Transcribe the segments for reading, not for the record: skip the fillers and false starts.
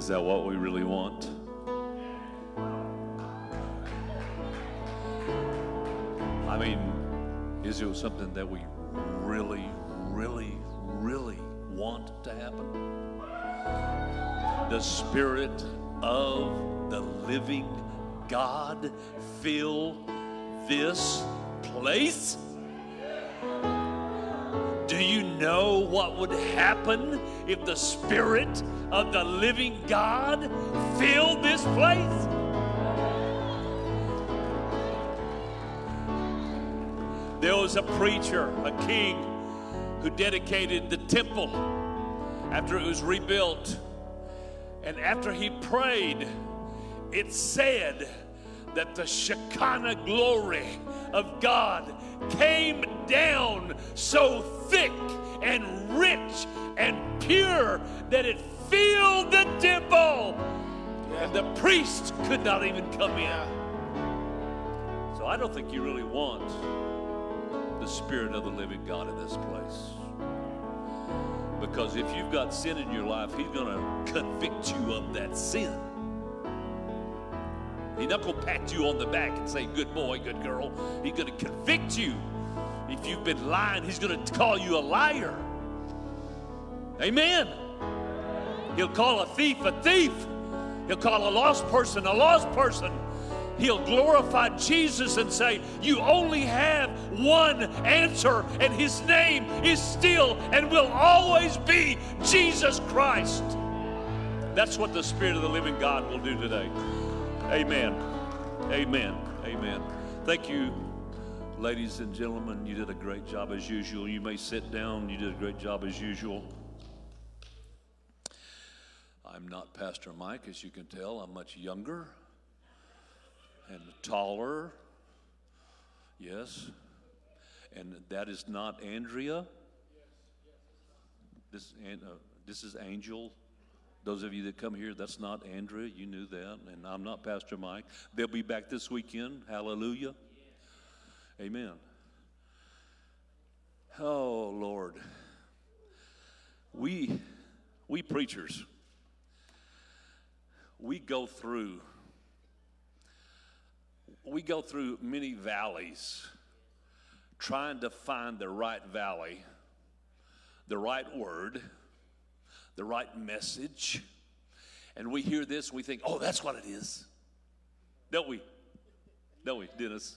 Is that what we really want? I mean, is it something that we really, really, really want to happen? The Spirit of the living God fill this place? Do you know what would happen if the Spirit of the living God filled this place? There was a preacher, a king, who dedicated the temple after it was rebuilt. And after he prayed, it said that the Shekinah glory of God came down so thick and rich and pure that it filled the temple. Yeah. And the priest could not even come in. So I don't think you really want the Spirit of the living God in this place. Because if you've got sin in your life, he's going to convict you of that sin. He's not going to pat you on the back and say, good boy, good girl. He's going to convict you. If you've been lying, he's going to call you a liar. Amen. He'll call a thief a thief. He'll call a lost person a lost person. He'll glorify Jesus and say, you only have one answer, and his name is still and will always be Jesus Christ. That's what the Spirit of the living God will do today. Amen. Amen. Amen. Thank you, ladies and gentlemen. You did a great job as usual. You may sit down. You did a great job as usual. I'm not Pastor Mike, as you can tell. I'm much younger. And taller, yes. And that is not Andrea. This is Angel. Those of you that come here, that's not Andrea. You knew that. And I'm not Pastor Mike. They'll be back this weekend. Hallelujah. Yes. Amen. Oh, Lord. We preachers, we go through many valleys trying to find the right valley, the right word, the right message. And we hear this, we think, oh, that's what it is. Don't we, Dennis?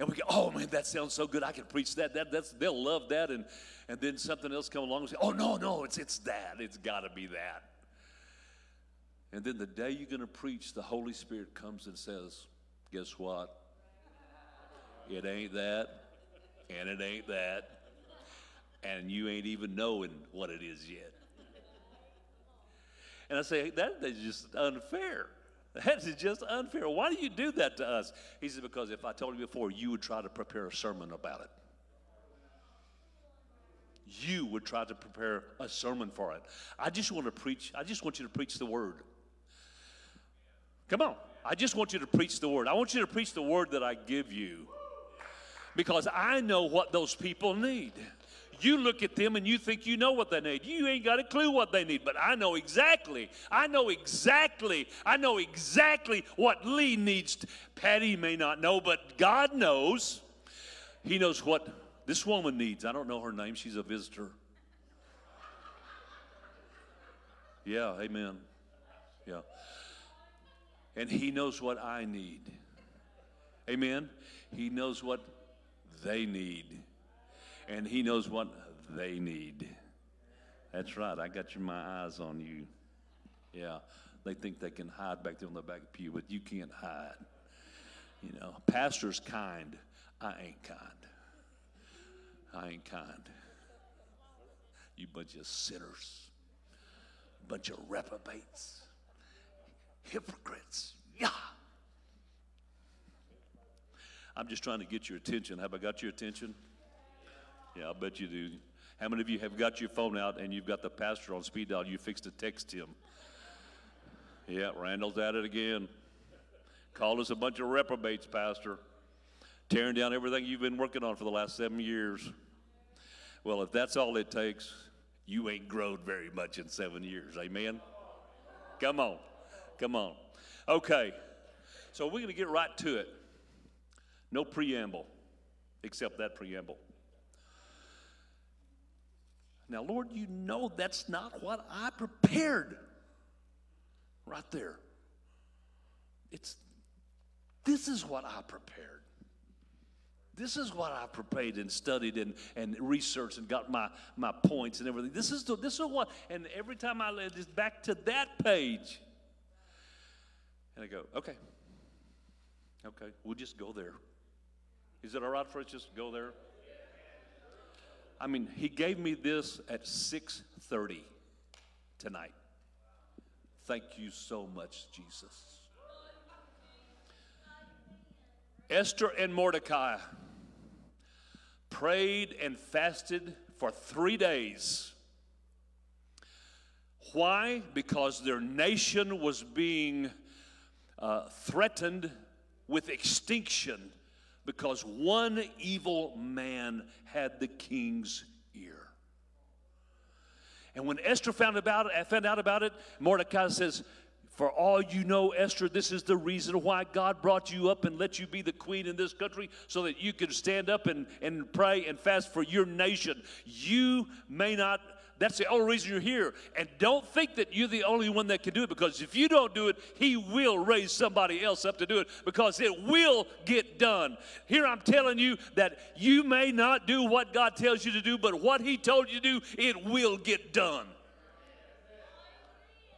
And we go, oh, man, that sounds so good. I can preach that. They'll love that. And then something else comes along and say, oh, no, it's that. It's got to be that. And then the day you're going to preach, the Holy Spirit comes and says, guess what? It ain't that, and it ain't that, and you ain't even knowing what it is yet. And I say, that is just unfair. That is just unfair. Why do you do that to us? He said, because if I told you before, you would try to prepare a sermon about it. You would try to prepare a sermon for it. I just want you to preach the word. Come on. I just want you to preach the word. I want you to preach the word that I give you, because I know what those people need. You look at them and you think you know what they need. You ain't got a clue what they need, but I know exactly. I know exactly what Lee needs. Patty may not know, but God knows. He knows what this woman needs. I don't know her name. She's a visitor. Yeah, amen. Yeah. And he knows what I need. Amen? He knows what they need. And he knows what they need. That's right. I got my eyes on you. Yeah. They think they can hide back there on the back pew, but you can't hide. You know, pastor's kind. I ain't kind. You bunch of sinners. Bunch of reprobates. Hypocrites. Yeah. I'm just trying to get your attention. Have I got your attention? Yeah, I bet you do. How many of you have got your phone out and you've got the pastor on speed dial? You fixed to text him. Yeah, Randall's at it again. Called us a bunch of reprobates, Pastor. Tearing down everything you've been working on for the last 7 years. Well, if that's all it takes, you ain't grown very much in 7 years. Amen? Come on. Come on. Okay. So we're going to get right to it. No preamble, except that preamble. Now, Lord, you know that's not what I prepared. Right there. This is what I prepared. This is what I prepared and studied and researched and got my points and everything. This is what, and every time I led this back to that page. And I go, okay, we'll just go there. Is it all right for us just to go there? I mean, he gave me this at 6:30 tonight. Thank you so much, Jesus. Esther and Mordecai prayed and fasted for 3 days. Why? Because their nation was being threatened with extinction because one evil man had the king's ear. And when Esther found out about it, Mordecai says, "For all you know, Esther, this is the reason why God brought you up and let you be the queen in this country so that you can stand up and pray and fast for your nation. You may not, that's the only reason you're here. And don't think that you're the only one that can do it, because if you don't do it, he will raise somebody else up to do it, because it will get done. Here I'm telling you that you may not do what God tells you to do, but what he told you to do, it will get done."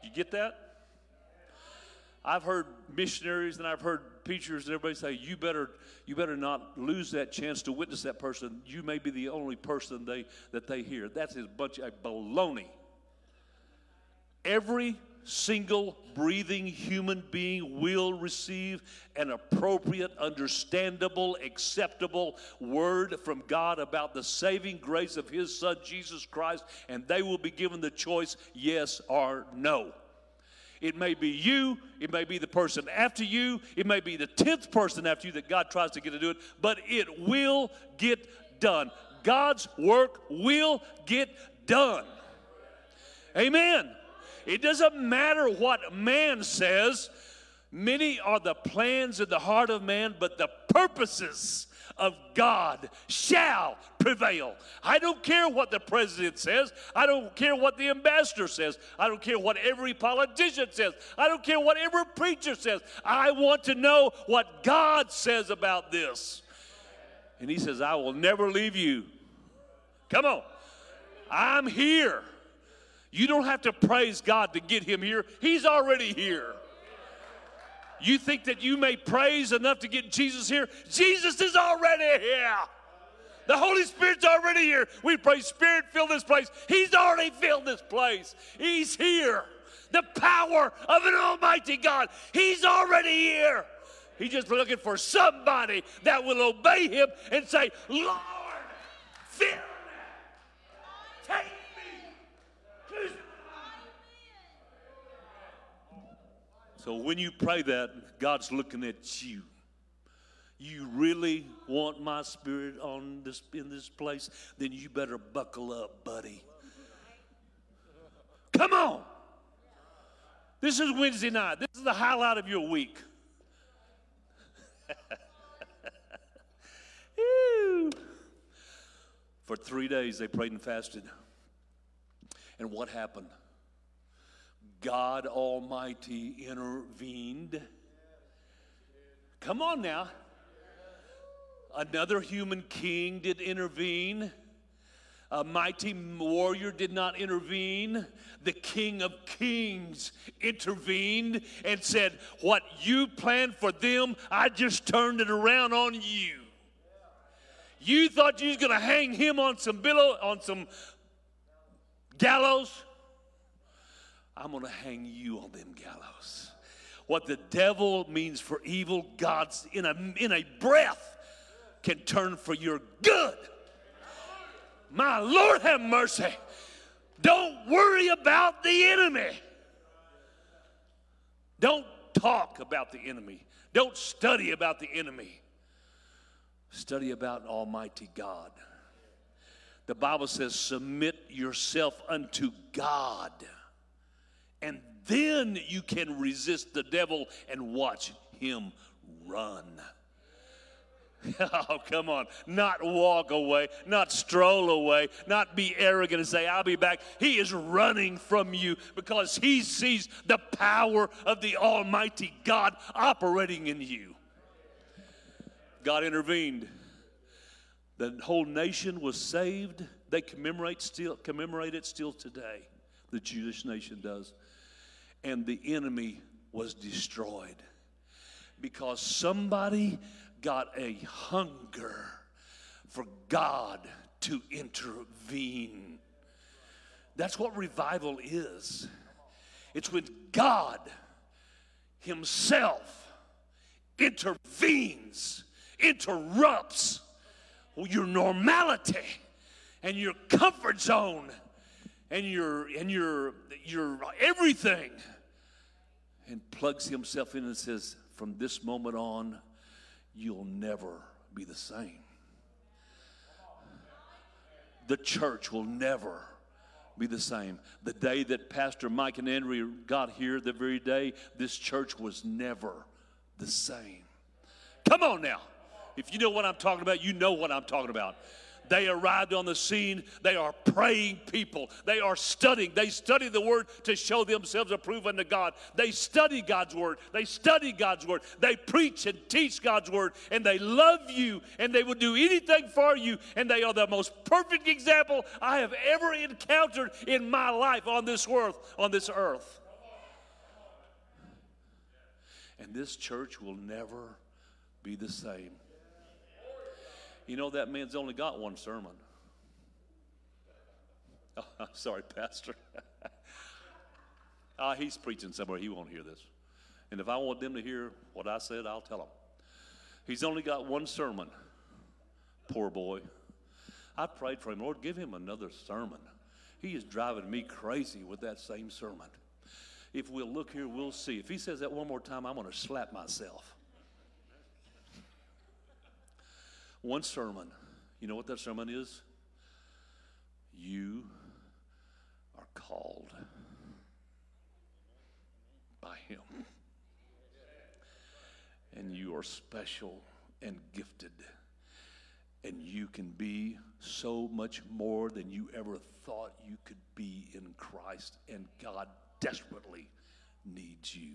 You get that? I've heard missionaries and I've heard preachers and everybody say, you better not lose that chance to witness that person. You may be the only person that they hear. That's a bunch of baloney. Every single breathing human being will receive an appropriate, understandable, acceptable word from God about the saving grace of his son, Jesus Christ, and they will be given the choice, yes or no. It may be you, it may be the person after you, it may be the 10th person after you that God tries to get to do it, but it will get done. God's work will get done. Amen. It doesn't matter what man says. Many are the plans in the heart of man, but the purposes of God shall prevail. I don't care what the president says. I don't care what the ambassador says. I don't care what every politician says. I don't care what every preacher says. I want to know what God says about this. And he says, "I will never leave you." Come on. I'm here. You don't have to praise God to get him here. He's already here. You think that you may praise enough to get Jesus here? Jesus is already here. The Holy Spirit's already here. We pray, "Spirit, fill this place." He's already filled this place. He's here. The power of an almighty God. He's already here. He's just looking for somebody that will obey him and say, "Lord, fill me. Take me." So when you pray that, God's looking at you. You really want my spirit in this place? Then you better buckle up, buddy. Come on. This is Wednesday night. This is the highlight of your week. For 3 days they prayed and fasted. And what happened? God Almighty intervened. Come on now. Another human king did intervene. A mighty warrior did not intervene. The King of Kings intervened and said, "What you planned for them, I just turned it around on you. You thought you was going to hang him on some gallows. I'm going to hang you on them gallows." What the devil means for evil, God's in a breath can turn for your good. My Lord have mercy. Don't worry about the enemy. Don't talk about the enemy. Don't study about the enemy. Study about Almighty God. The Bible says, "Submit yourself unto God, and Then you can resist the devil and watch him run. Oh, come on. Not walk away, not stroll away, not be arrogant and say, I'll be back. He is running from you because he sees the power of the Almighty God operating in you. God intervened. The whole nation was saved. They commemorate it still today. The Jewish nation does. And the enemy was destroyed because somebody got a hunger for God to intervene. That's what revival is. It's when God himself intervenes, interrupts your normality and your comfort zone and your everything, and plugs himself in and says, from this moment on, you'll never be the same. The church will never be the same. The day that Pastor Mike and Andrea got here, the very day, this church was never the same. Come on now. If you know what I'm talking about, you know what I'm talking about. They arrived on the scene. They are praying people. They are studying. They study the Word to show themselves approved unto God. They study God's Word. They study God's Word. They preach and teach God's Word. And they love you. And they will do anything for you. And they are the most perfect example I have ever encountered in my life on this earth. And this church will never be the same. You know, that man's only got one sermon. Oh, I'm sorry, Pastor. He's preaching somewhere. He won't hear this. And if I want them to hear what I said, I'll tell them. He's only got one sermon. Poor boy. I prayed for him. Lord, give him another sermon. He is driving me crazy with that same sermon. If we'll look here, we'll see. If he says that one more time, I'm going to slap myself. One sermon. You know what that sermon is? You are called by him. And you are special and gifted. And you can be so much more than you ever thought you could be in Christ. And God desperately needs you.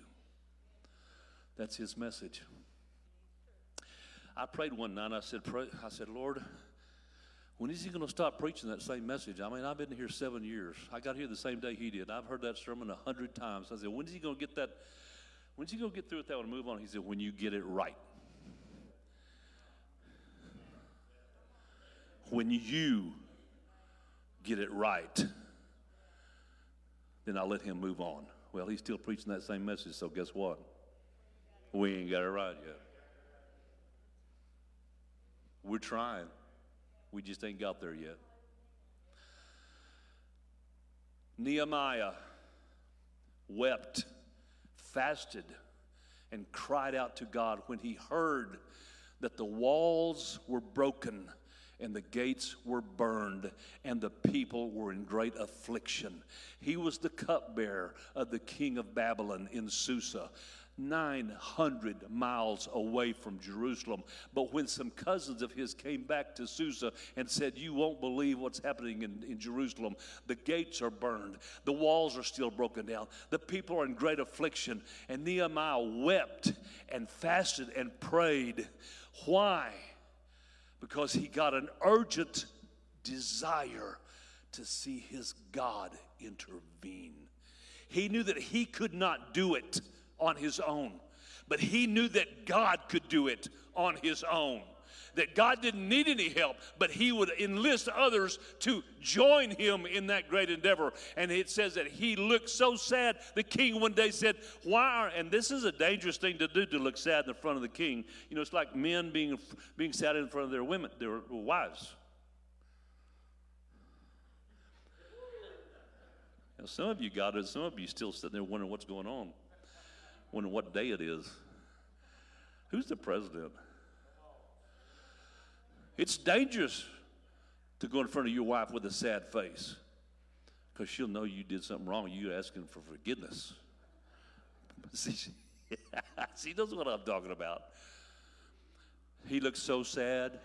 That's his message. I prayed one night, I said, Lord, when is he going to stop preaching that same message? I mean, I've been here 7 years. I got here the same day he did. I've heard that sermon 100 times. I said, when is he going to get that? When's he going to get through with that one and move on? He said, when you get it right. When you get it right, then I'll let him move on. Well, he's still preaching that same message, so guess what? We ain't got it right yet. We're trying. We just ain't got there yet. Nehemiah wept, fasted, and cried out to God when he heard that the walls were broken and the gates were burned and the people were in great affliction. He was the cupbearer of the king of Babylon in Susa, 900 miles away from Jerusalem. But when some cousins of his came back to Susa and said, you won't believe what's happening in Jerusalem. The gates are burned. The walls are still broken down. The people are in great affliction. And Nehemiah wept and fasted and prayed. Why? Because he got an urgent desire to see his God intervene. He knew that he could not do it on his own. But he knew that God could do it on his own. That God didn't need any help, but he would enlist others to join him in that great endeavor. And it says that he looked so sad. The king one day said, and this is a dangerous thing to do, to look sad in front of the king. You know, it's like men being sad in front of their women, their wives. Now, some of you got it, some of you still sitting there wondering what's going on. Wondering what day it is. Who's the president? It's dangerous to go in front of your wife with a sad face because she'll know you did something wrong. You're asking for forgiveness. She knows what I'm talking about. He looks so sad,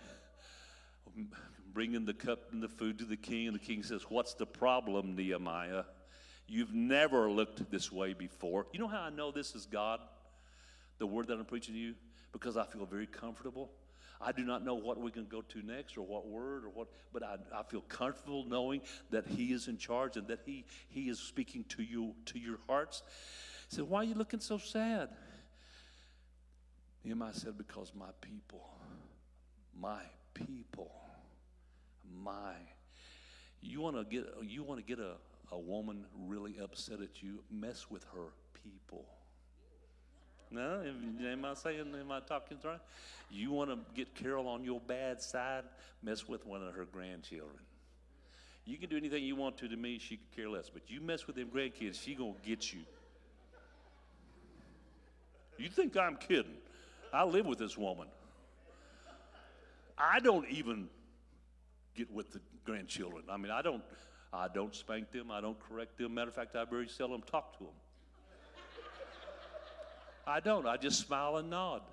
bringing the cup and the food to the king. And the king says, "What's the problem, Nehemiah? You've never looked this way before." You know how I know this is God, the word that I'm preaching to you? Because I feel very comfortable. I do not know what we can go to next or what word or what, but I feel comfortable knowing that he is in charge and that he is speaking to you, to your hearts. He said, "Why are you looking so sad?" Nehemiah said, "Because my people, you want to get a woman really upset at you, mess with her people." No, am I talking right? You want to get Carol on your bad side, mess with one of her grandchildren. You can do anything you want to me, she could care less. But you mess with them grandkids, she going to get you. You think I'm kidding? I live with this woman. I don't even get with the grandchildren. I mean, I don't spank them. I don't correct them. Matter of fact, I very seldom talk to them. I don't. I just smile and nod.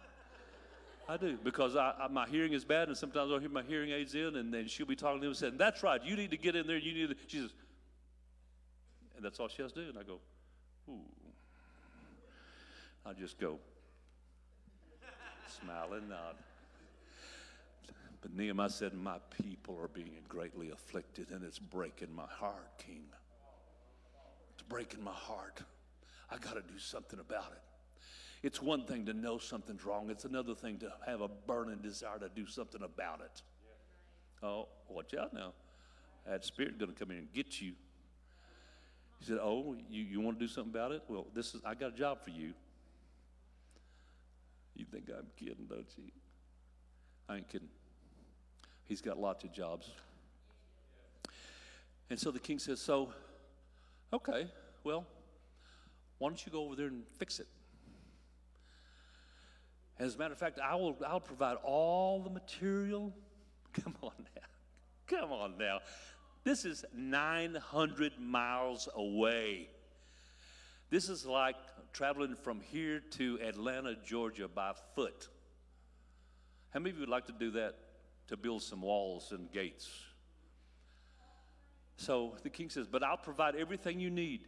I do, because my hearing is bad, and sometimes I'll hear my hearing aids in, and then she'll be talking to him and saying, "That's right, you need to get in there. You need to." She says, and that's all she has to do. And I go, "Ooh." I just go, smile and nod. But Nehemiah said, "My people are being greatly afflicted, and it's breaking my heart, King. It's breaking my heart. I got to do something about it." It's one thing to know something's wrong. It's another thing to have a burning desire to do something about it. Yeah. Oh, watch out now. That spirit going to come in and get you. He said, "Oh, you want to do something about it? Well, I got a job for you." You think I'm kidding, don't you? I ain't kidding. He's got lots of jobs. And so the king says, "So, okay, well, why don't you go over there and fix it? As a matter of fact, I'll provide all the material." Come on now. Come on now. This is 900 miles away. This is like traveling from here to Atlanta, Georgia by foot. How many of you would like to do that, to build some walls and gates? So the king says, "But I'll provide everything you need."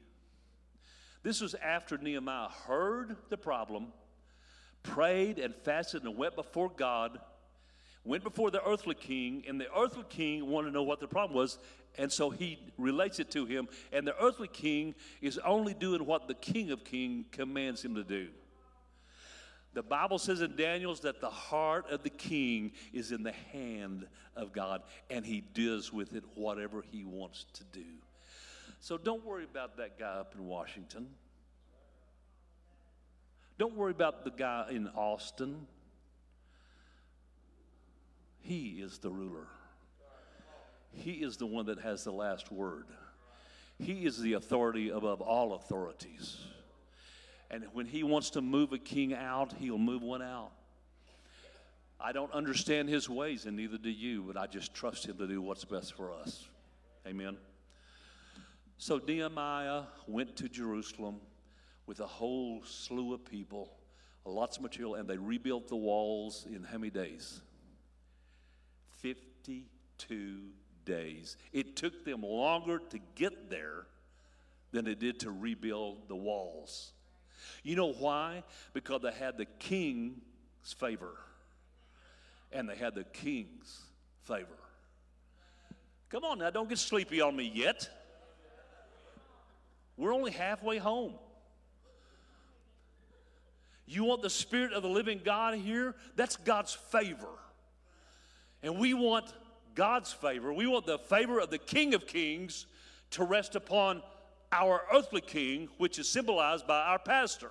This was after Nehemiah heard the problem, prayed and fasted and went before God, went before the earthly king, and the earthly king wanted to know what the problem was, and so he relates it to him, and the earthly king is only doing what the King of Kings commands him to do. The Bible says in Daniel's that the heart of the king is in the hand of God, and he does with it whatever he wants to do. So don't worry about that guy up in Washington. Don't worry about the guy in Austin. He is the ruler. He is the one that has the last word. He is the authority above all authorities. And when he wants to move a king out, he'll move one out. I don't understand his ways, and neither do you, but I just trust him to do what's best for us. Amen. So Nehemiah went to Jerusalem with a whole slew of people, lots of material, and they rebuilt the walls in how many days? 52 days. It took them longer to get there than it did to rebuild the walls. You know why? Because they had the king's favor. And they had the king's favor. Come on now, don't get sleepy on me yet. We're only halfway home. You want the Spirit of the living God here? That's God's favor. And we want God's favor. We want the favor of the King of Kings to rest upon our earthly king, which is symbolized by our pastor.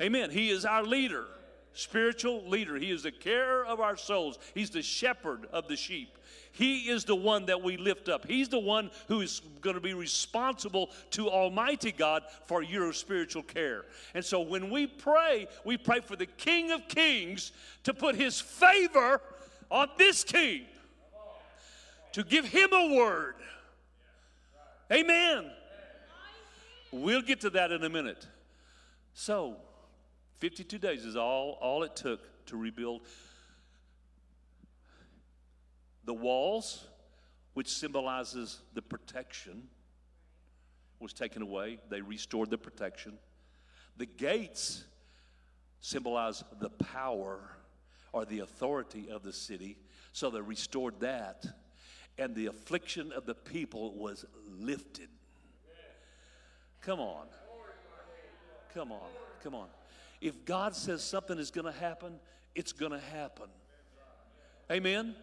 Amen. He is our leader, spiritual leader. He is the carer of our souls. He's the shepherd of the sheep. He is the one that we lift up. He's the one who is going to be responsible to Almighty God for your spiritual care. And so when we pray for the King of Kings to put his favor on this king, to give him a word. Amen. We'll get to that in a minute. So 52 days is all it took to rebuild the walls, which symbolizes the protection was taken away. They restored the protection. The gates symbolize the power or the authority of the city, so they restored that. And the affliction of the people was lifted. Come on. Come on. Come on. If God says something is going to happen, it's going to happen. Amen?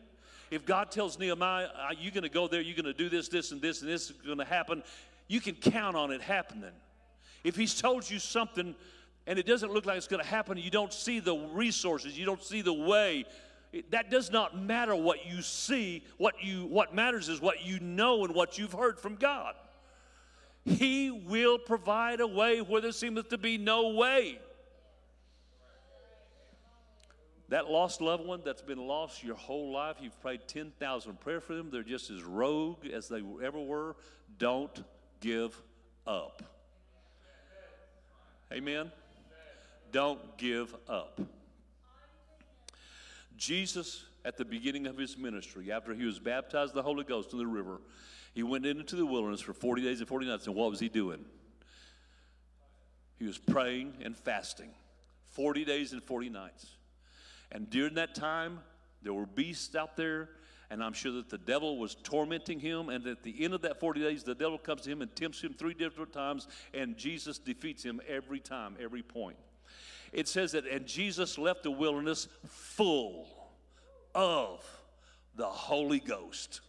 If God tells Nehemiah, you're going to go there, you're going to do this, this, and this, and this is going to happen, you can count on it happening. If he's told you something and it doesn't look like it's going to happen, you don't see the resources, you don't see the way, that does not matter what you see. What matters is what you know and what you've heard from God. He will provide a way where there seemeth to be no way. That lost loved one that's been lost your whole life, you've prayed 10,000 prayers for them, they're just as rogue as they ever were. Don't give up. Amen? Don't give up. Jesus, at the beginning of his ministry, after he was baptized the Holy Ghost in the river, he went into the wilderness for 40 days and 40 nights. And what was he doing? He was praying and fasting, 40 days and 40 nights. And during that time, there were beasts out there, and I'm sure that the devil was tormenting him. And at the end of that 40 days, the devil comes to him and tempts him 3 different times, and Jesus defeats him every time, every point. It says that, and Jesus left the wilderness full of the Holy Ghost.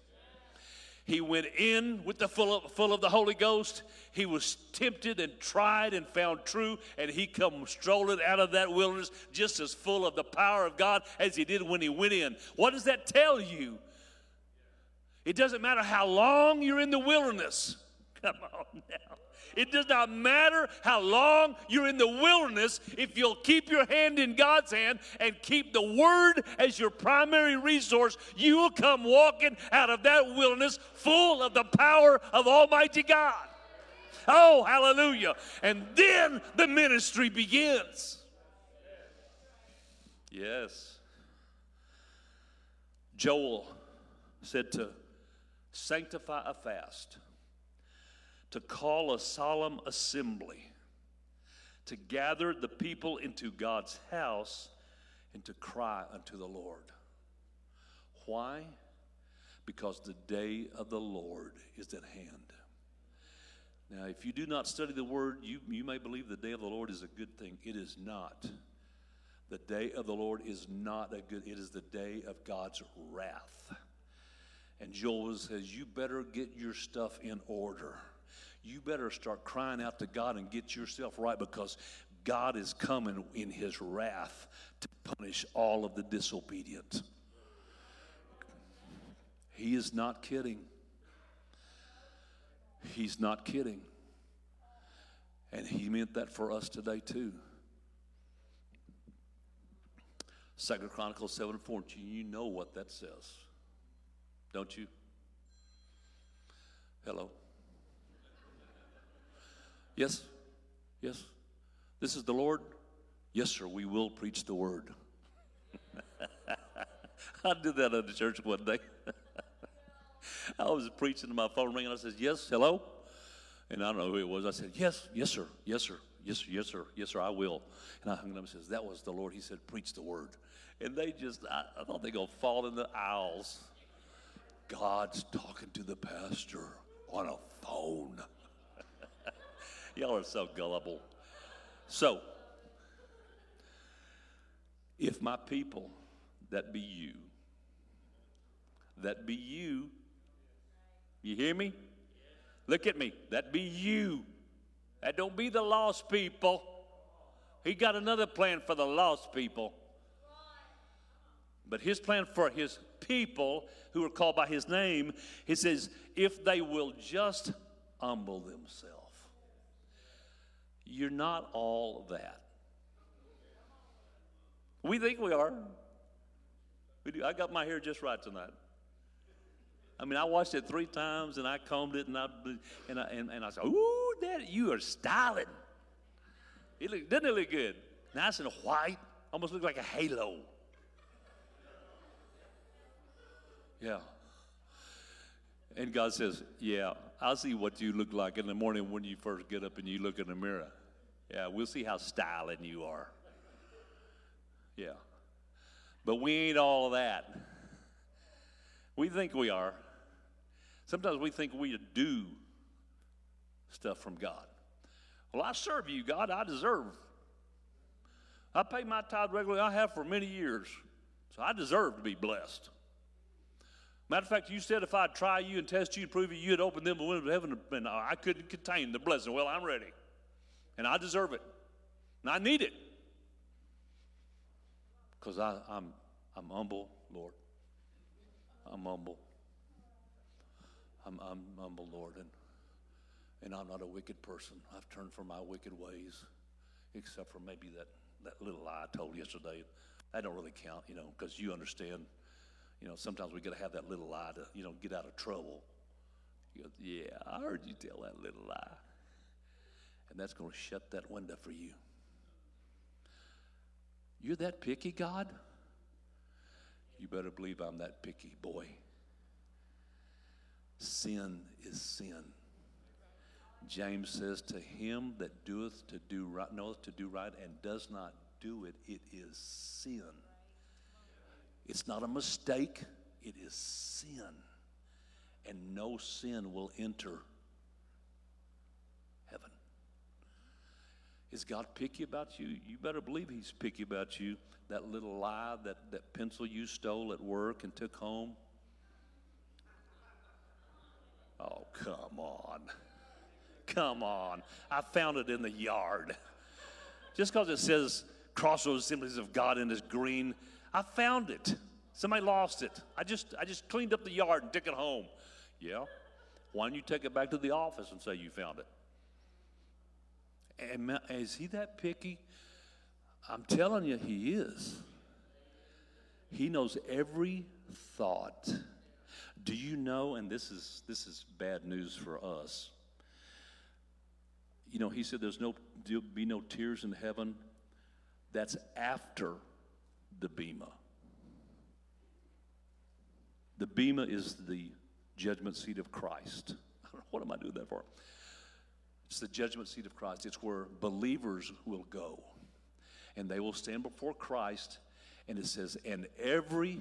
He went in with the full of the Holy Ghost. He was tempted and tried and found true, and he come strolling out of that wilderness just as full of the power of God as he did when he went in. What does that tell you? It doesn't matter how long you're in the wilderness. Come on now. It does not matter how long you're in the wilderness if you'll keep your hand in God's hand and keep the Word as your primary resource. You will come walking out of that wilderness full of the power of Almighty God. Oh, hallelujah. And then the ministry begins. Yes. Joel said to sanctify a fast, to call a solemn assembly, to gather the people into God's house, and to cry unto the Lord. Why? Because the day of the Lord is at hand. Now, if you do not study the Word, you may believe the day of the Lord is a good thing. It is not. The day of the Lord is not a good, it is the day of God's wrath. And Joel says, you better get your stuff in order. You better start crying out to God and get yourself right, because God is coming in his wrath to punish all of the disobedient. He is not kidding. He's not kidding. And he meant that for us today too. 2 Chronicles 7:14, you know what that says, don't you? Hello? Yes, yes. This is the Lord. Yes, sir, we will preach the word. I did that at the church one day. I was preaching and my phone rang and I said, yes, hello? And I don't know who it was. I said, yes, yes, sir, yes, sir, yes, sir, yes, sir, yes, sir, I will. And I hung up and says, that was the Lord. He said, preach the word. And they just, I thought they were going to fall in the aisles. God's talking to the pastor on a phone. Y'all are so gullible. So, if my people, that be you, you hear me? Look at me, that be you. That don't be the lost people. He got another plan for the lost people. But his plan for his people who are called by his name, he says, if they will just humble themselves. You're not all that. We think we are. We do. I got my hair just right tonight. I mean, I washed it 3 times, and I combed it, and I said, ooh, Daddy, you are styling. Didn't it look good? Nice and white. Almost looked like a halo. Yeah. And God says, yeah, I'll see what you look like in the morning when you first get up and you look in the mirror. Yeah, we'll see how styling you are. Yeah. But we ain't all of that. We think we are. Sometimes we think we do stuff from God. Well, I serve you, God. I deserve. I pay my tithe regularly. I have for many years. So I deserve to be blessed. Matter of fact, you said if I'd try you and test you and prove you, you'd open them the windows of heaven, and I couldn't contain the blessing. Well, I'm ready. And I deserve it. And I need it. Because I'm humble, Lord. I'm humble. I'm humble, Lord. And I'm not a wicked person. I've turned from my wicked ways, except for maybe that little lie I told yesterday. That don't really count, because you understand. Sometimes we got to have that little lie to, get out of trouble. You go, yeah, I heard you tell that little lie. And that's going to shut that window for you. You're that picky, God? You better believe I'm that picky, boy. Sin is sin. James says, to him that doeth to do right, knoweth to do right and does not do it, it is sin. It's not a mistake. It is sin. And no sin will enter heaven. Is God picky about you? You better believe he's picky about you. That little lie, that pencil you stole at work and took home. Oh, come on. Come on. I found it in the yard. Just because it says Crossroads Assemblies of God in this green, I found it. Somebody lost it. I just cleaned up the yard and took it home. Yeah. Why don't you take it back to the office and say you found it? And is he that picky? I'm telling you, he is. He knows every thought. Do you know, and this is bad news for us. He said there'll be no tears in heaven. That's after the Bema. The Bema is the judgment seat of Christ. What am I doing that for? It's the judgment seat of Christ. It's where believers will go. And they will stand before Christ. And it says, and every,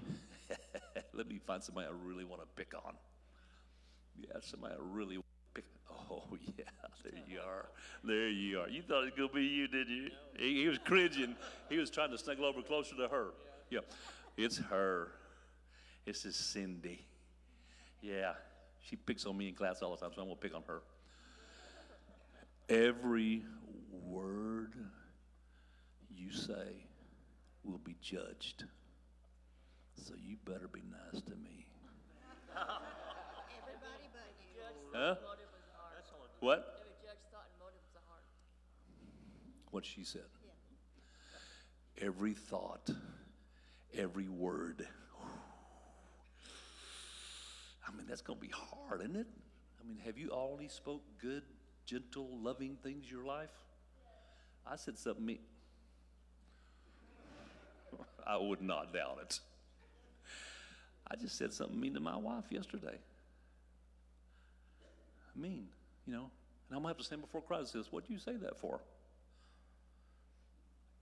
let me find somebody I really want to pick on. Yeah, somebody I really want to pick on. Oh, yeah, there you are. There you are. You thought it was going to be you, didn't you? He was cringing. He was trying to snuggle over closer to her. Yeah, it's her. This is Cindy. Yeah, she picks on me in class all the time, so I'm going to pick on her. Every word you say will be judged. So you better be nice to me. Everybody but you. Huh? What? They would judge thought and motive of the heart. What she said. Yeah. Every thought, every word. I mean, that's going to be hard, isn't it? I mean, have you already spoke good, gentle, loving things your life? I said something mean. I would not doubt it. I just said something mean to my wife yesterday. Mean. And I'm going to have to stand before Christ and says, what do you say that for?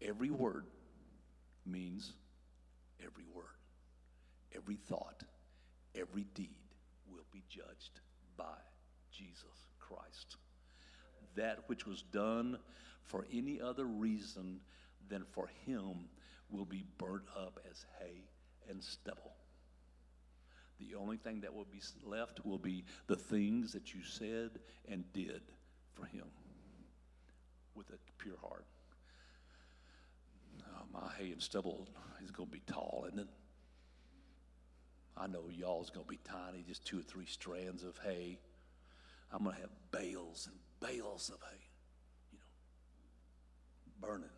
Every word means every word. Every thought, every deed will be judged by Jesus Christ. That which was done for any other reason than for him will be burnt up as hay and stubble. The only thing that will be left will be the things that you said and did for him with a pure heart. Oh, my hay and stubble is going to be tall, isn't it? I know y'all's going to be tiny, just 2 or 3 strands of hay. I'm going to have bales and bales of hay, burning.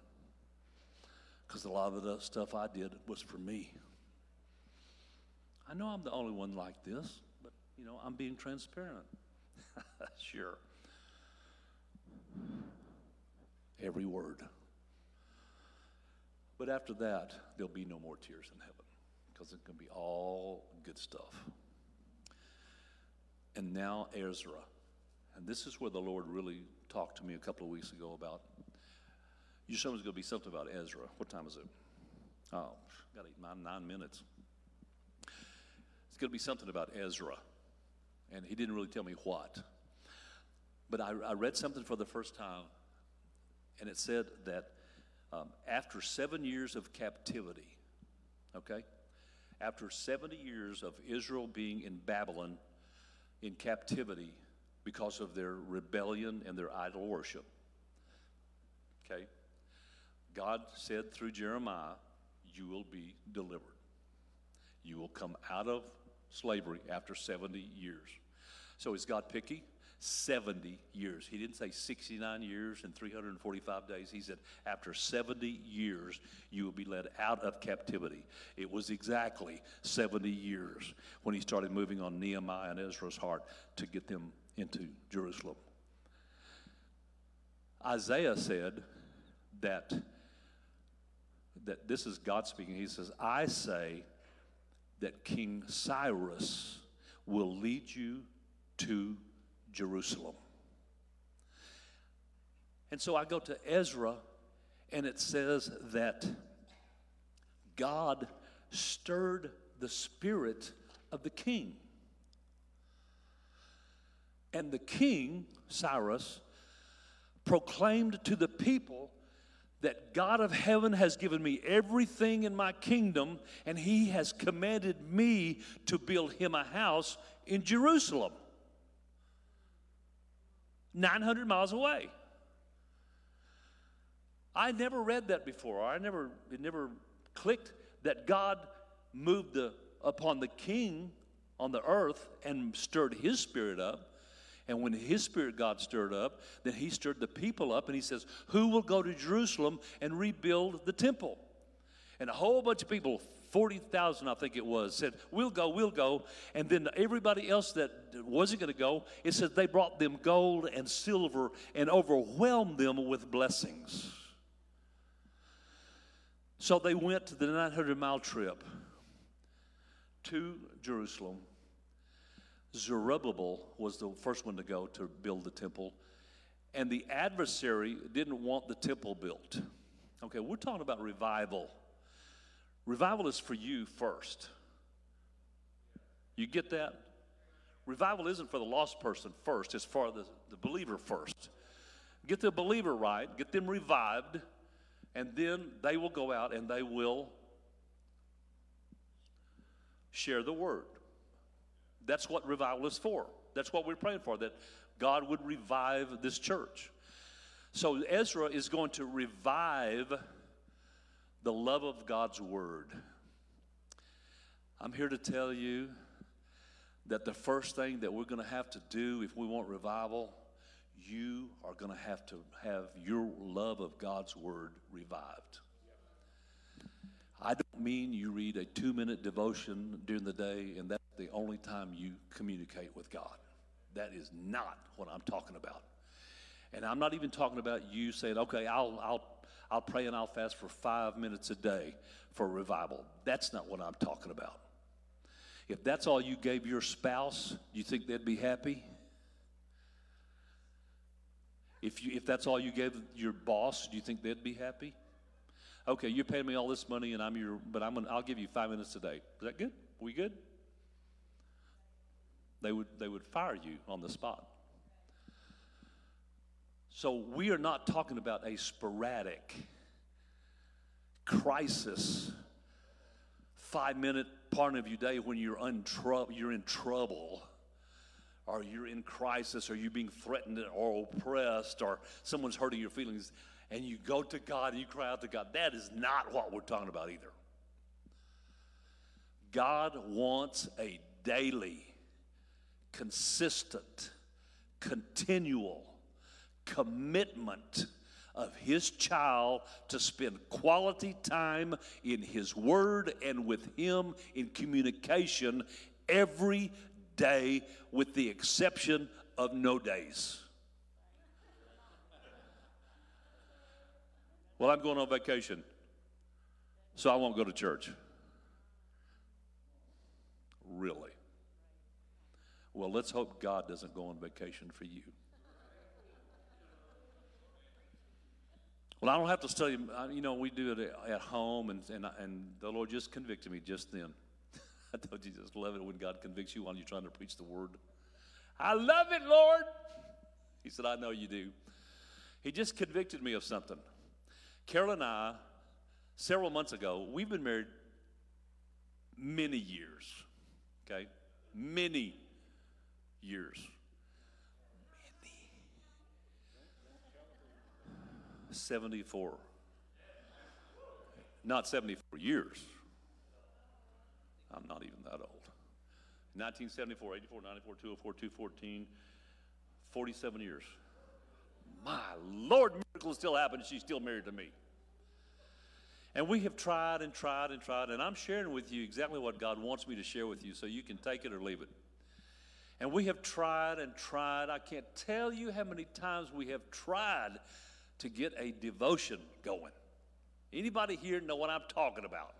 Because a lot of the stuff I did was for me. I know I'm the only one like this, but, I'm being transparent. Sure. every word. But after that, there'll be no more tears in heaven, because it's going to be all good stuff. And now Ezra, and this is where the Lord really talked to me a couple of weeks ago about, your sermon's going to be something about Ezra. What time is it? Oh, got 9 minutes. It's going to be something about Ezra. And he didn't really tell me what. But I read something for the first time, and it said that after 7 years of captivity, okay, after 70 years of Israel being in Babylon in captivity because of their rebellion and their idol worship, okay, God said through Jeremiah, you will be delivered. You will come out of slavery after 70 years. So is God picky? 70 years. He didn't say 69 years and 345 days. He said, after 70 years, you will be led out of captivity. It was exactly 70 years when he started moving on Nehemiah and Ezra's heart to get them into Jerusalem. Isaiah said that this is God speaking. He says, I say that King Cyrus will lead you to Jerusalem. And so I go to Ezra, and it says that God stirred the spirit of the king. And the king, Cyrus, proclaimed to the people that God of heaven has given me everything in my kingdom, and he has commanded me to build him a house in Jerusalem, 900 miles away. I never read that before. It never clicked that God moved upon the king on the earth and stirred his spirit up. And when his spirit got stirred up, then he stirred the people up, and he says, who will go to Jerusalem and rebuild the temple? And a whole bunch of people, 40,000 I think it was, said, we'll go. And then everybody else that wasn't going to go, it says they brought them gold and silver and overwhelmed them with blessings. So they went to the 900-mile trip to Jerusalem. Zerubbabel was the first one to go to build the temple, and the adversary didn't want the temple built. Okay, we're talking about revival. Revival is for you first. You get that? Revival isn't for the lost person first, it's for the believer first. Get the believer right, get them revived, and then they will go out and they will share the word. That's what revival is for. That's what we're praying for, that God would revive this church. So Ezra is going to revive the love of God's word. I'm here to tell you that the first thing that we're going to have to do if we want revival, you are going to have your love of God's word revived. I don't mean you read a 2-minute devotion during the day and that's the only time you communicate with God. That is not what I'm talking about. And I'm not even talking about you saying, okay, I'll pray and I'll fast for 5 minutes a day for revival. That's not what I'm talking about. If that's all you gave your spouse, do you think they'd be happy? If that's all you gave your boss, do you think they'd be happy? Okay, you're paying me all this money, and I'll give you 5 minutes a day. Is that good? We good? They would fire you on the spot. So we are not talking about a sporadic crisis, 5-minute part of your day when you're in trouble, or you're in crisis, or you're being threatened or oppressed, or someone's hurting your feelings. And you go to God and you cry out to God. That is not what we're talking about either. God wants a daily, consistent, continual commitment of his child to spend quality time in his word and with him in communication every day, with the exception of no days. well, I'm going on vacation, so I won't go to church. Really? Well, let's hope God doesn't go on vacation for you. Well, I don't have to study. You know, we do it at home, and the Lord just convicted me just then. I told you, just love it when God convicts you while you're trying to preach the word. I love it, Lord. He said, I know you do. He just convicted me of something. Carol and I, several months ago, we've been married many years, okay? Many years. Many. 74. Not 74 years. I'm not even that old. 1974, 84, 94, 204, 214, 47 years. My Lord, miracles still happen. She's still married to me. And we have tried and tried and tried, and I'm sharing with you exactly what God wants me to share with you, so you can take it or leave it. And we have tried and tried. I can't tell you how many times we have tried to get a devotion going. Anybody here know what I'm talking about?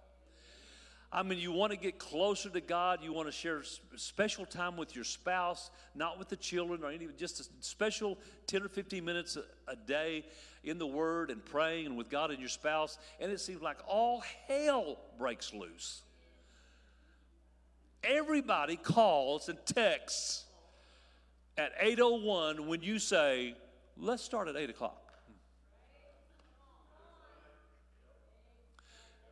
I mean, you want to get closer to God. You want to share special time with your spouse, not with the children or any, just a special 10 or 15 minutes a day in the Word and praying and with God and your spouse. And it seems like all hell breaks loose. Everybody calls and texts at 8:01 when you say, let's start at 8 o'clock.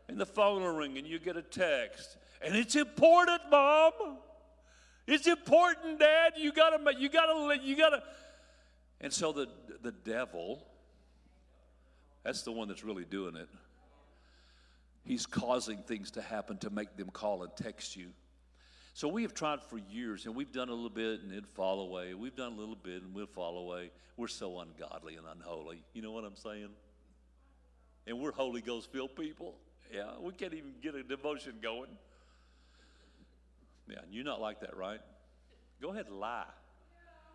And the phone will ring, and you get a text. And it's important, Mom. It's important, Dad. You gotta. And so the devil, that's the one that's really doing it. He's causing things to happen to make them call and text you. So we have tried for years, and we've done a little bit, and it'd fall away. We've done a little bit, and we'll fall away. We're so ungodly and unholy. You know what I'm saying? And we're Holy Ghost-filled people. Yeah, we can't even get a devotion going. Yeah, you're not like that, right? Go ahead and lie.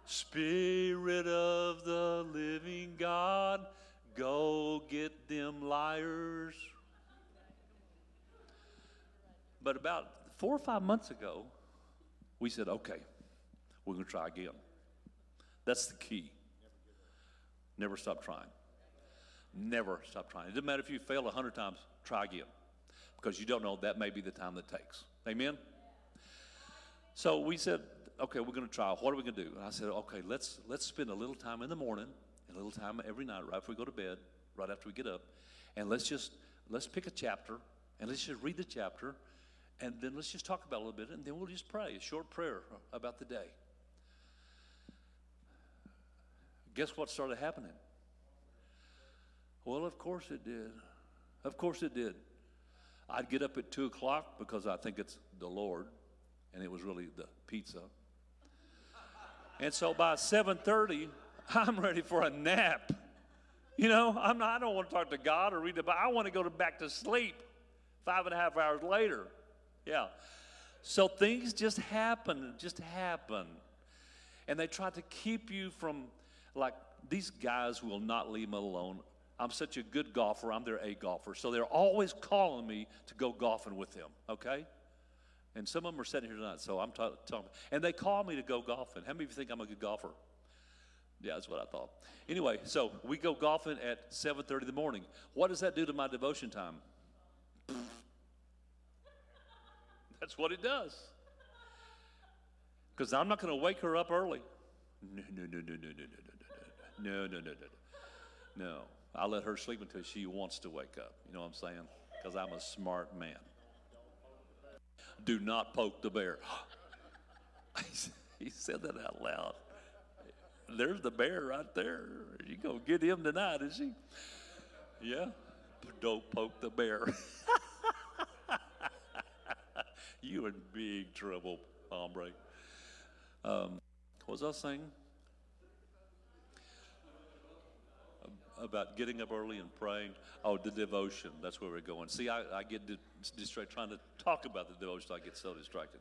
Spirit of the living God, go get them liars. But about 4 or 5 months ago, we said, okay, we're going to try again. That's the key. Never stop trying. Never stop trying. It doesn't matter if you fail 100 times. Try again, because you don't know, that may be the time that takes. Amen? So we said, okay, we're going to try. What are we going to do? And I said, okay, let's spend a little time in the morning, a little time every night, right before we go to bed, right after we get up, and let's pick a chapter, and let's just read the chapter, and then let's just talk about it a little bit, and then we'll just pray, a short prayer about the day. Guess what started happening? Well, of course it did. Of course it did. I'd get up at 2 o'clock because I think it's the Lord, and it was really the pizza. And so by 7:30, I'm ready for a nap. You know, I don't want to talk to God or read the Bible. I want to go back to sleep 5.5 hours later. Yeah. So things just happen, And they try to keep you from, like, these guys will not leave me alone. I'm such a good golfer. I'm their A golfer. So they're always calling me to go golfing with them, okay? And some of them are sitting here tonight, so I'm talking. And they call me to go golfing. How many of you think I'm a good golfer? Yeah, that's what I thought. Anyway, so we go golfing at 7:30 in the morning. What does that do to my devotion time? That's what it does. Because I'm not going to wake her up early. No. I let her sleep until she wants to wake up. You know what I'm saying? Because I'm a smart man. Do not poke the bear. He said that out loud. There's the bear right there. You're going to get him tonight, is he? Yeah. Don't poke the bear. You in big trouble, hombre. What was I saying? About getting up early and praying. Oh, the devotion. That's where we're going. See, I get distracted trying to talk about the devotion. I get so distracted.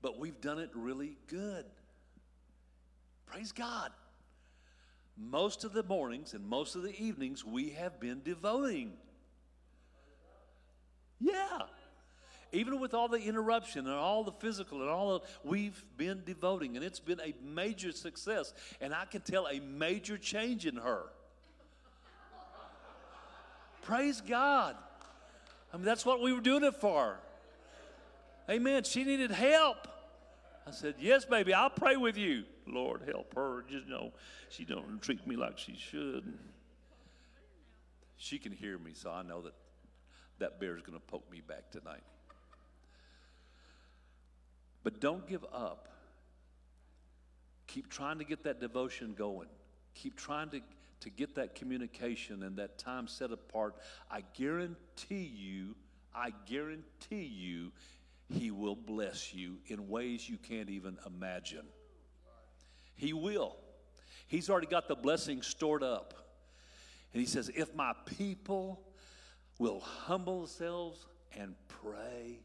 But we've done it really good. Praise God. most of the mornings and most of the evenings we have been devoting. Yeah. Even with all the interruption and all the physical and all, we've been devoting, and it's been a major success, and I can tell a major change in her. Praise God. I mean, that's what we were doing it for. Amen. She needed help. I said, yes, baby, I'll pray with you. Lord, help her. Just know she don't treat me like she should. She can hear me, so I know that that bear's going to poke me back tonight. But don't give up. Keep trying to get that devotion going. Keep trying to get that communication and that time set apart. I guarantee you, He will bless you in ways you can't even imagine. He will. He's already got the blessing stored up. And He says, if my people will humble themselves and pray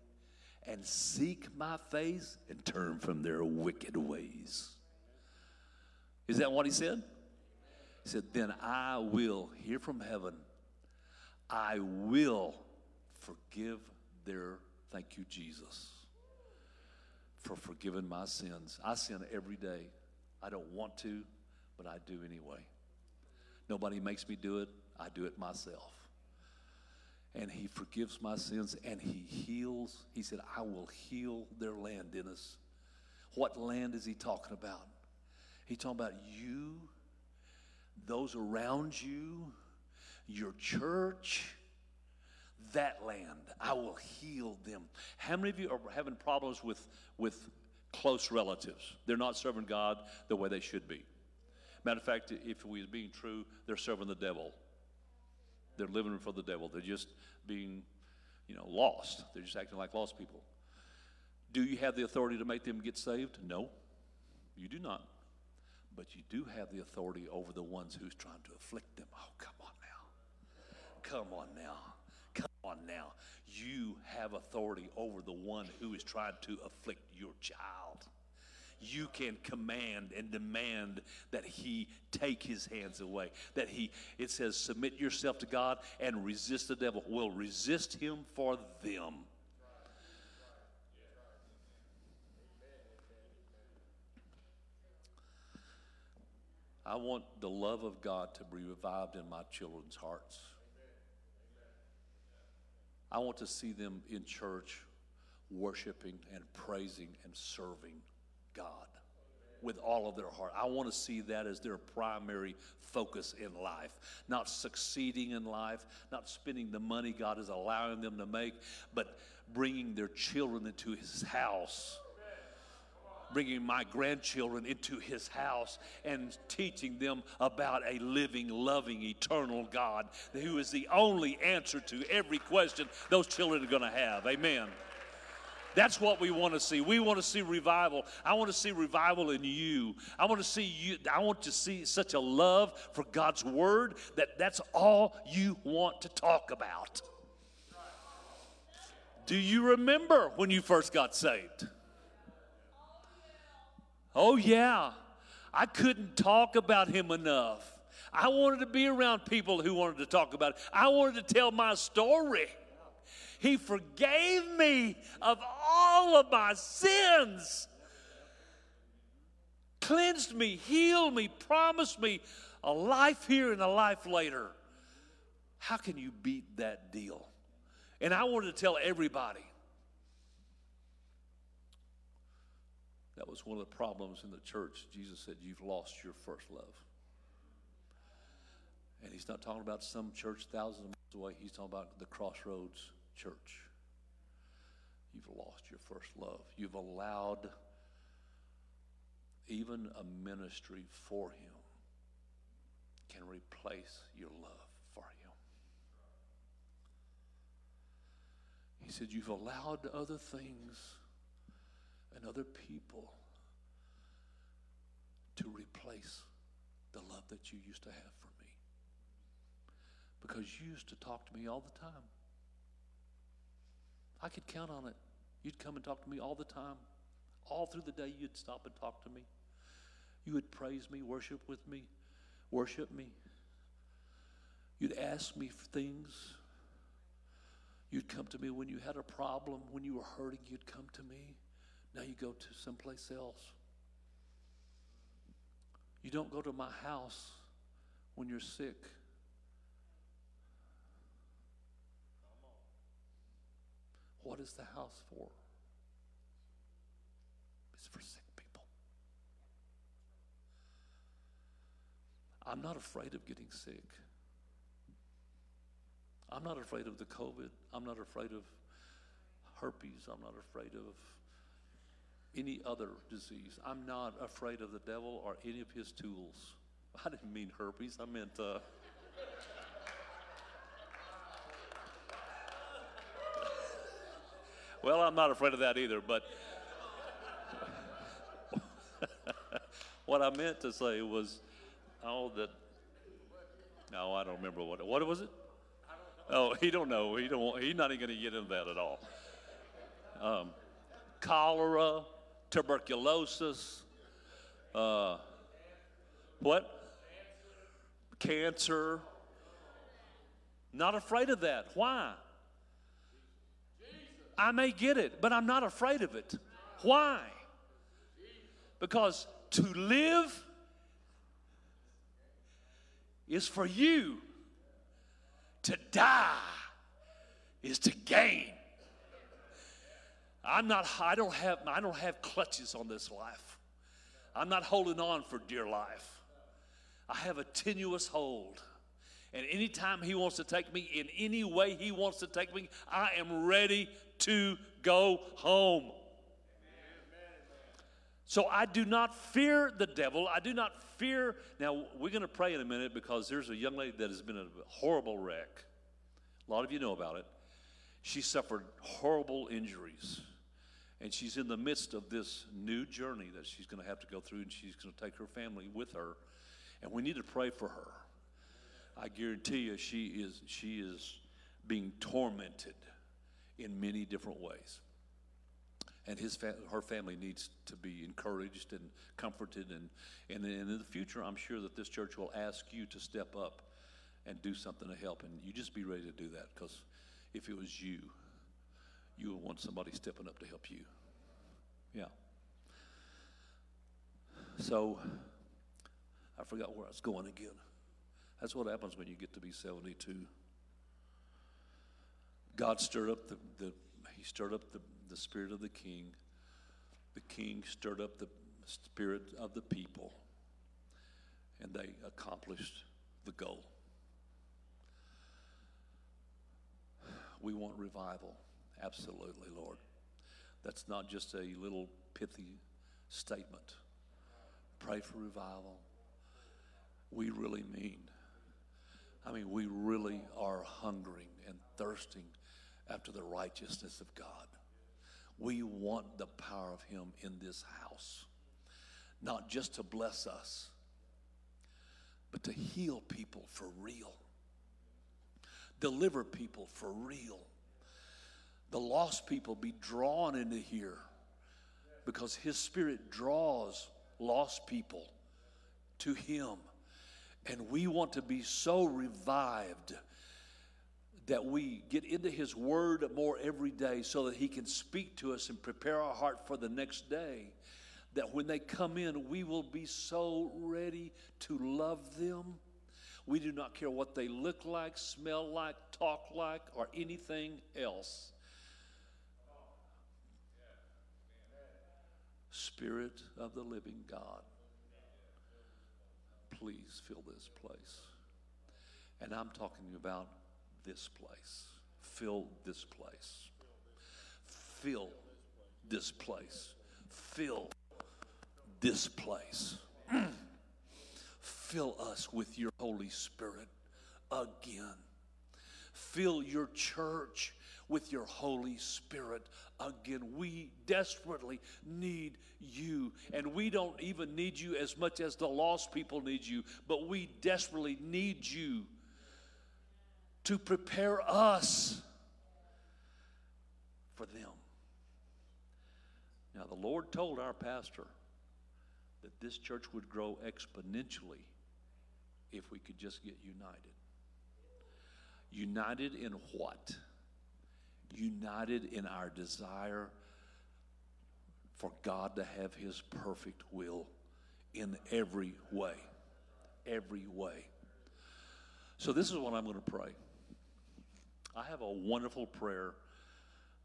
and seek my face and turn from their wicked ways. Is that what He said? He said, then I will hear from heaven. I will forgive their, thank you, Jesus, for forgiving my sins. I sin every day. I don't want to, but I do anyway. Nobody makes me do it. I do it myself. And He forgives my sins, and He heals. He said, I will heal their land, Dennis. What land is He talking about? He's talking about you, those around you, your church, that land. I will heal them. How many of you are having problems with close relatives? They're not serving God the way they should be. Matter of fact, if we're being true, they're serving the devil. They're living for the devil. They're just being, lost. They're just acting like lost people. Do you have the authority to make them get saved? No, you do not. But you do have the authority over the ones who's trying to afflict them. Oh, come on now. You have authority over the one who is trying to afflict your child. You can command and demand that he take his hands away. That he, it says, submit yourself to God and resist the devil. We'll resist him for them. I want the love of God to be revived in my children's hearts. I want to see them in church worshiping and praising and serving God with all of their heart. I want to see that as their primary focus in life. Not succeeding in life, not spending the money God is allowing them to make, but bringing their children into His house, bringing my grandchildren into His house and teaching them about a living, loving, eternal God who is the only answer to every question those children are going to have. Amen. That's what we want to see. We want to see revival. I want to see revival in you. I want to see you. I want to see such a love for God's word that's all you want to talk about. Do you remember when you first got saved? Oh, yeah. I couldn't talk about Him enough. I wanted to be around people who wanted to talk about it. I wanted to tell my story. He forgave me of all of my sins, cleansed me, healed me, promised me a life here and a life later. How can you beat that deal? And I wanted to tell everybody. That was one of the problems in the church. Jesus said, you've lost your first love. And He's not talking about some church thousands of miles away. He's talking about the Crossroads Church. You've lost your first love. You've allowed even a ministry for Him can replace your love for Him. He said, you've allowed other things and other people to replace the love that you used to have for me. Because you used to talk to me all the time. I could count on it. You'd come and talk to me all the time. All through the day, you'd stop and talk to me. You would praise me, worship with me. worship me. You'd ask me for things. You'd come to me when you had a problem, when you were hurting, you'd come to me. Now you go to someplace else. You don't go to my house when you're sick. What is the house for? It's for sick people. I'm not afraid of getting sick. I'm not afraid of the COVID. I'm not afraid of herpes. I'm not afraid of any other disease. I'm not afraid of the devil or any of his tools. I didn't mean herpes. I meant... Well, I'm not afraid of that either, but what I meant to say was, I don't remember what was it? Oh, he don't know. He's not even going to get into that at all. Cholera, tuberculosis, cancer. Not afraid of that. Why? I may get it, but I'm not afraid of it. Why? Because to live is for you. To die is to gain. I don't have clutches on this life. I'm not holding on for dear life. I have a tenuous hold. And anytime he wants to take me, in any way he wants to take me, I am ready to go home. Amen. So I do not fear the devil. I do not fear. Now, we're going to pray in a minute because there's a young lady that has been a horrible wreck. A lot of you know about it. She suffered horrible injuries. And she's in the midst of this new journey that she's going to have to go through, and she's going to take her family with her. And we need to pray for her. I guarantee you she is being tormented in many different ways. And her family needs to be encouraged and comforted. And in the future, I'm sure that this church will ask you to step up and do something to help. And you just be ready to do that, because if it was you, you would want somebody stepping up to help you. Yeah. So I forgot where I was going again. That's what happens when you get to be 72. God stirred up the spirit of the king. The king stirred up the spirit of the people, and they accomplished the goal. We want revival, absolutely, Lord. That's not just a little pithy statement. Pray for revival. We really mean. We really are hungering and thirsting after the righteousness of God. We want the power of Him in this house, not just to bless us, but to heal people for real, deliver people for real. The lost people be drawn into here, because His Spirit draws lost people to Him. And we want to be so revived that we get into His Word more every day, so that He can speak to us and prepare our heart for the next day, that when they come in, we will be so ready to love them. We do not care what they look like, smell like, talk like, or anything else. Spirit of the living God, please fill this place. And I'm talking about this place. Fill this place. Fill this place. Fill this place. Fill us with your Holy Spirit again. Fill your church with your Holy Spirit again. We desperately need you, and we don't even need you as much as the lost people need you, but we desperately need you to prepare us for them. Now, the Lord told our pastor that this church would grow exponentially if we could just get united. United in what? United in our desire for God to have his perfect will in every way. Every way. So this is what I'm going to pray. I have a wonderful prayer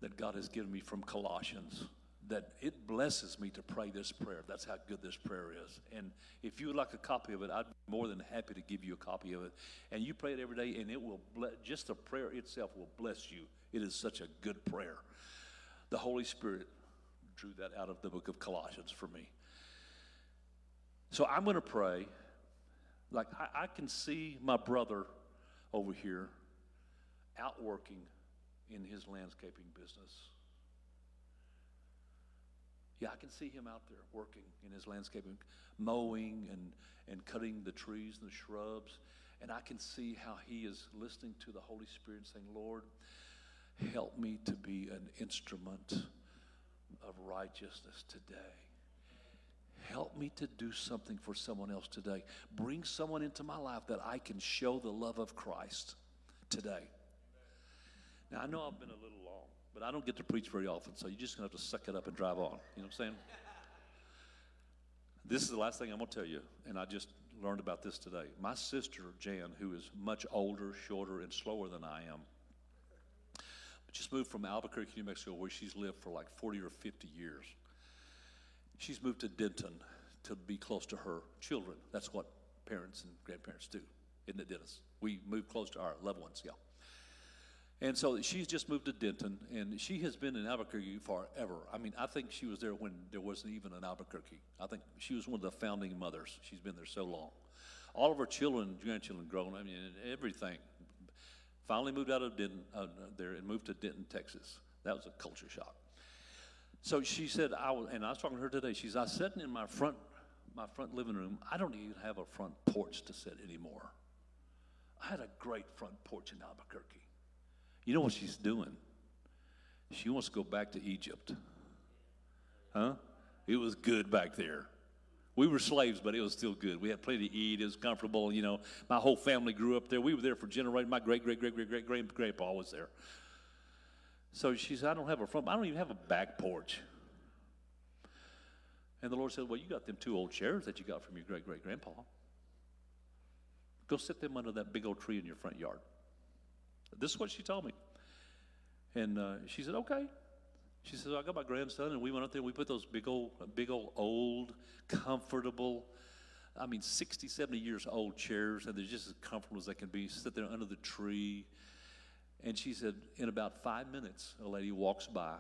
that God has given me from Colossians, that it blesses me to pray this prayer. That's how good this prayer is. And if you would like a copy of it, I'd be more than happy to give you a copy of it. And you pray it every day, and it will bless, just the prayer itself will bless you. It is such a good prayer. The Holy Spirit drew that out of the book of Colossians for me. So I'm going to pray. Like, I can see my brother over here outworking in his landscaping business. Yeah, I can see him out there working in his landscaping, mowing and cutting the trees and the shrubs. And I can see how he is listening to the Holy Spirit saying, Lord, help me to be an instrument of righteousness today. Help me to do something for someone else today. Bring someone into my life that I can show the love of Christ today. Now, I know I've been a little long, but I don't get to preach very often, so you're just going to have to suck it up and drive on. You know what I'm saying? This is the last thing I'm going to tell you, and I just learned about this today. My sister, Jan, who is much older, shorter, and slower than I am, just moved from Albuquerque, New Mexico, where she's lived for like 40 or 50 years. She's moved to Denton to be close to her children. That's what parents and grandparents do, isn't it, Dennis? We move close to our loved ones, yeah. And so she's just moved to Denton, and she has been in Albuquerque forever. I mean, I think she was there when there wasn't even an Albuquerque. I think she was one of the founding mothers. She's been there so long. All of her children, grandchildren, grown, I mean, everything. Finally moved out of Denton there and moved to Denton, Texas. That was a culture shock. So she said, I was talking to her today. She said, I was sitting in my front living room. I don't even have a front porch to sit anymore. I had a great front porch in Albuquerque. You know what she's doing? She wants to go back to Egypt. Huh? It was good back there. We were slaves, but it was still good. We had plenty to eat. It was comfortable. You know, my whole family grew up there. We were there for generations. My great-great-great-great-great-grandpa was there. So she said, I don't even have a back porch. And the Lord said, well, you got them 2 old chairs that you got from your great-great-grandpa. Go sit them under that big old tree in your front yard. This is what she told me. And she said, okay. She said, I got my grandson, and we went up there, and we put those big old, comfortable, 60, 70 years old chairs, and they're just as comfortable as they can be, sit there under the tree. And she said, in about 5 minutes, a lady walks by,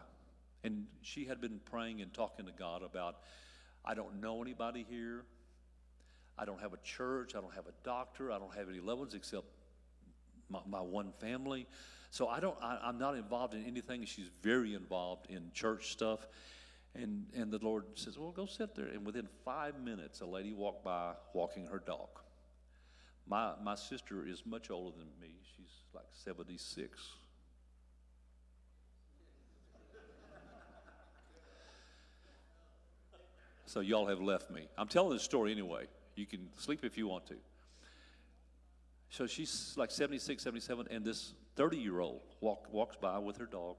and she had been praying and talking to God about, I don't know anybody here. I don't have a church. I don't have a doctor. I don't have any loved ones except my one family. So I'm not involved in anything. She's very involved in church stuff. And the Lord says, well, go sit there. And within 5 minutes, a lady walked by walking her dog. My sister is much older than me. She's like 76. So y'all have left me. I'm telling this story anyway. You can sleep if you want to. So she's like 76, 77, and this 30-year-old walks by with her dog.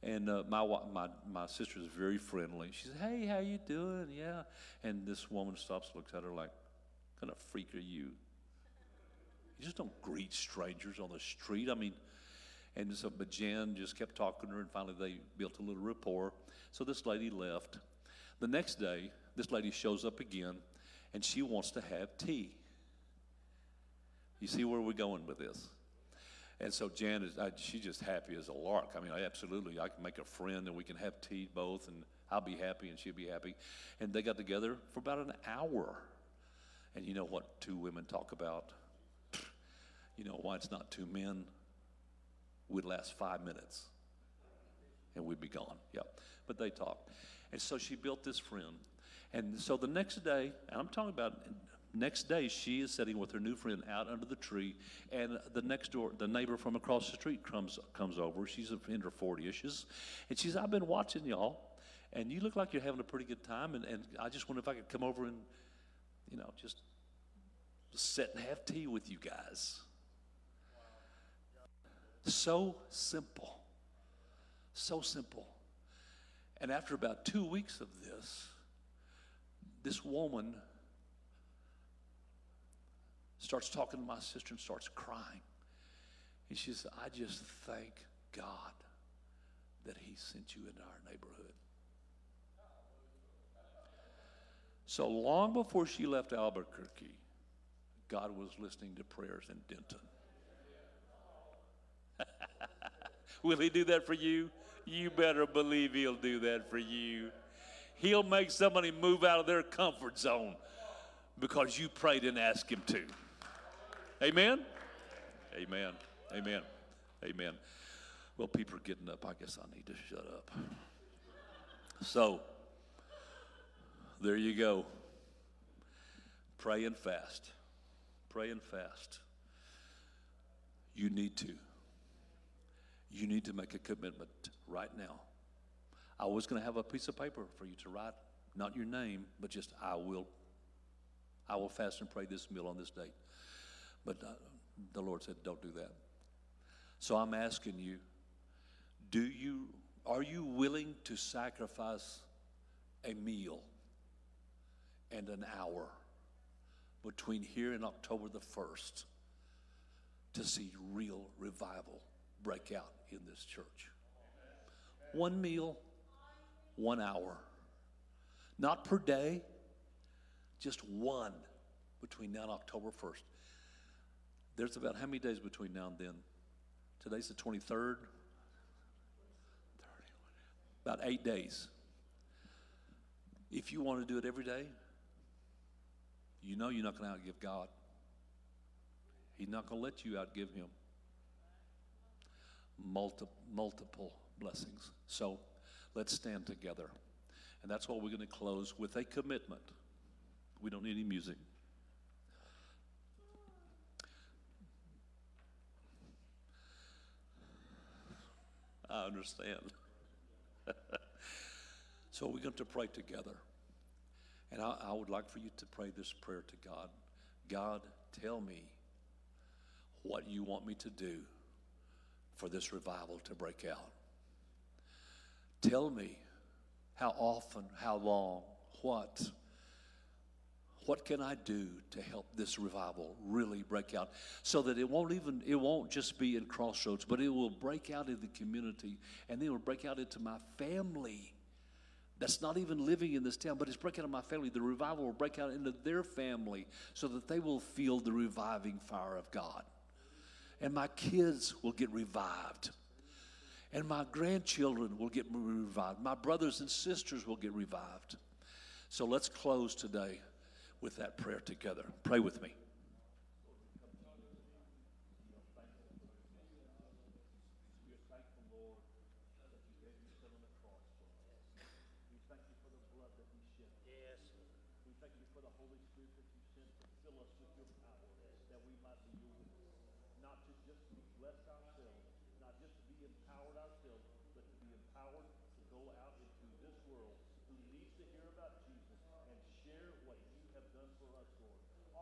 And my sister is very friendly. She says, hey, how you doing? Yeah. And this woman stops, looks at her like, what kind of freak are you? You just don't greet strangers on the street. And so but Jan just kept talking to her, and finally they built a little rapport. So this lady left. The next day, this lady shows up again, and she wants to have tea. You see where we're going with this? And so Jan she's just happy as a lark. Absolutely, I can make a friend, and we can have tea both, and I'll be happy, and she'll be happy. And they got together for about an hour. And you know what 2 women talk about? You know why it's not 2 men? We'd last 5 minutes, and we'd be gone. Yep. But they talked. And so she built this friend. And so the next day, and I'm talking about... Next day, she is sitting with her new friend out under the tree, and the neighbor from across the street comes over. She's in her 40-ishes, and she says, I've been watching y'all, and you look like you're having a pretty good time, and I just wonder if I could come over and, just sit and have tea with you guys. So simple. So simple. And after about 2 weeks of this, this woman starts talking to my sister and starts crying. And she says, I just thank God that he sent you into our neighborhood. So long before she left Albuquerque, God was listening to prayers in Denton. Will he do that for you? You better believe he'll do that for you. He'll make somebody move out of their comfort zone because you prayed and asked him to. Amen? Amen. Amen. Amen. Well, people are getting up. I guess I need to shut up. So, there you go. Pray and fast. Pray and fast. You need to. You need to make a commitment right now. I was going to have a piece of paper for you to write, not your name, but just I will fast and pray this meal on this date. But the Lord said, don't do that. So I'm asking you, are you willing to sacrifice a meal and an hour between here and October the 1st to see real revival break out in this church? One meal, 1 hour. Not per day, just one between now and October 1st. There's about how many days between now and then? Today's the 23rd. About 8 days. If you want to do it every day, you know you're not going to outgive God. He's not going to let you outgive him. Multiple blessings. So let's stand together. And that's why we're going to close with a commitment. We don't need any music. I understand. So we're going to pray together. And I would like for you to pray this prayer to God. God, tell me what you want me to do for this revival to break out. Tell me how often, how long, what can I do to help this revival really break out so that it won't just be in Crossroads, but it will break out in the community, and then it will break out into my family that's not even living in this town, but it's breaking out in my family. The revival will break out into their family so that they will feel the reviving fire of God. And my kids will get revived. And my grandchildren will get revived. My brothers and sisters will get revived. So let's close today with that prayer together. Pray with me.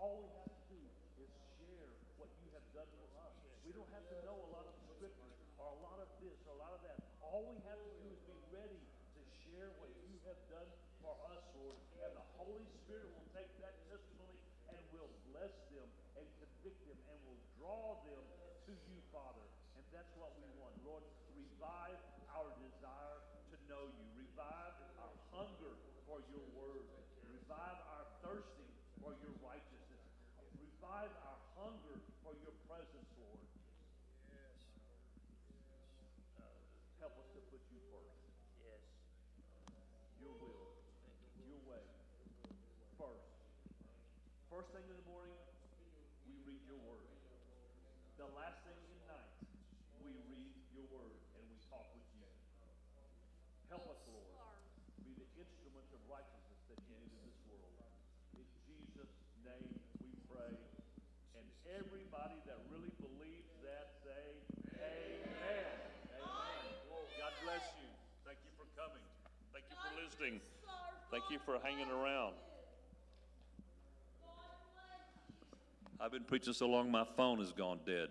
All we have to do is share what you have done for us. We don't have to know a lot of scripture or a lot of this or a lot of that. All we have to do is be ready to share what you have done for us, Lord. And the Holy Spirit will take that testimony and will bless them and convict them and will draw them to you, Father. And that's what we want. Lord, revive our desire to know you. Revive our hunger for your word. Revive our thirsting for your righteousness. Revive our hunger for your presence, Lord. Yes. Help us to put you first. Yes. Your will. Your way. First. First thing in the morning, we read your word. The last thing in the night, we read your word and we talk with you. Help us, Lord, be the instrument of righteousness that you need in this world. In Jesus' name. Everybody that really believes that, say amen. Amen. God bless you. Thank you for coming. Thank you for listening. Thank you for hanging around. I've been preaching so long my phone has gone dead.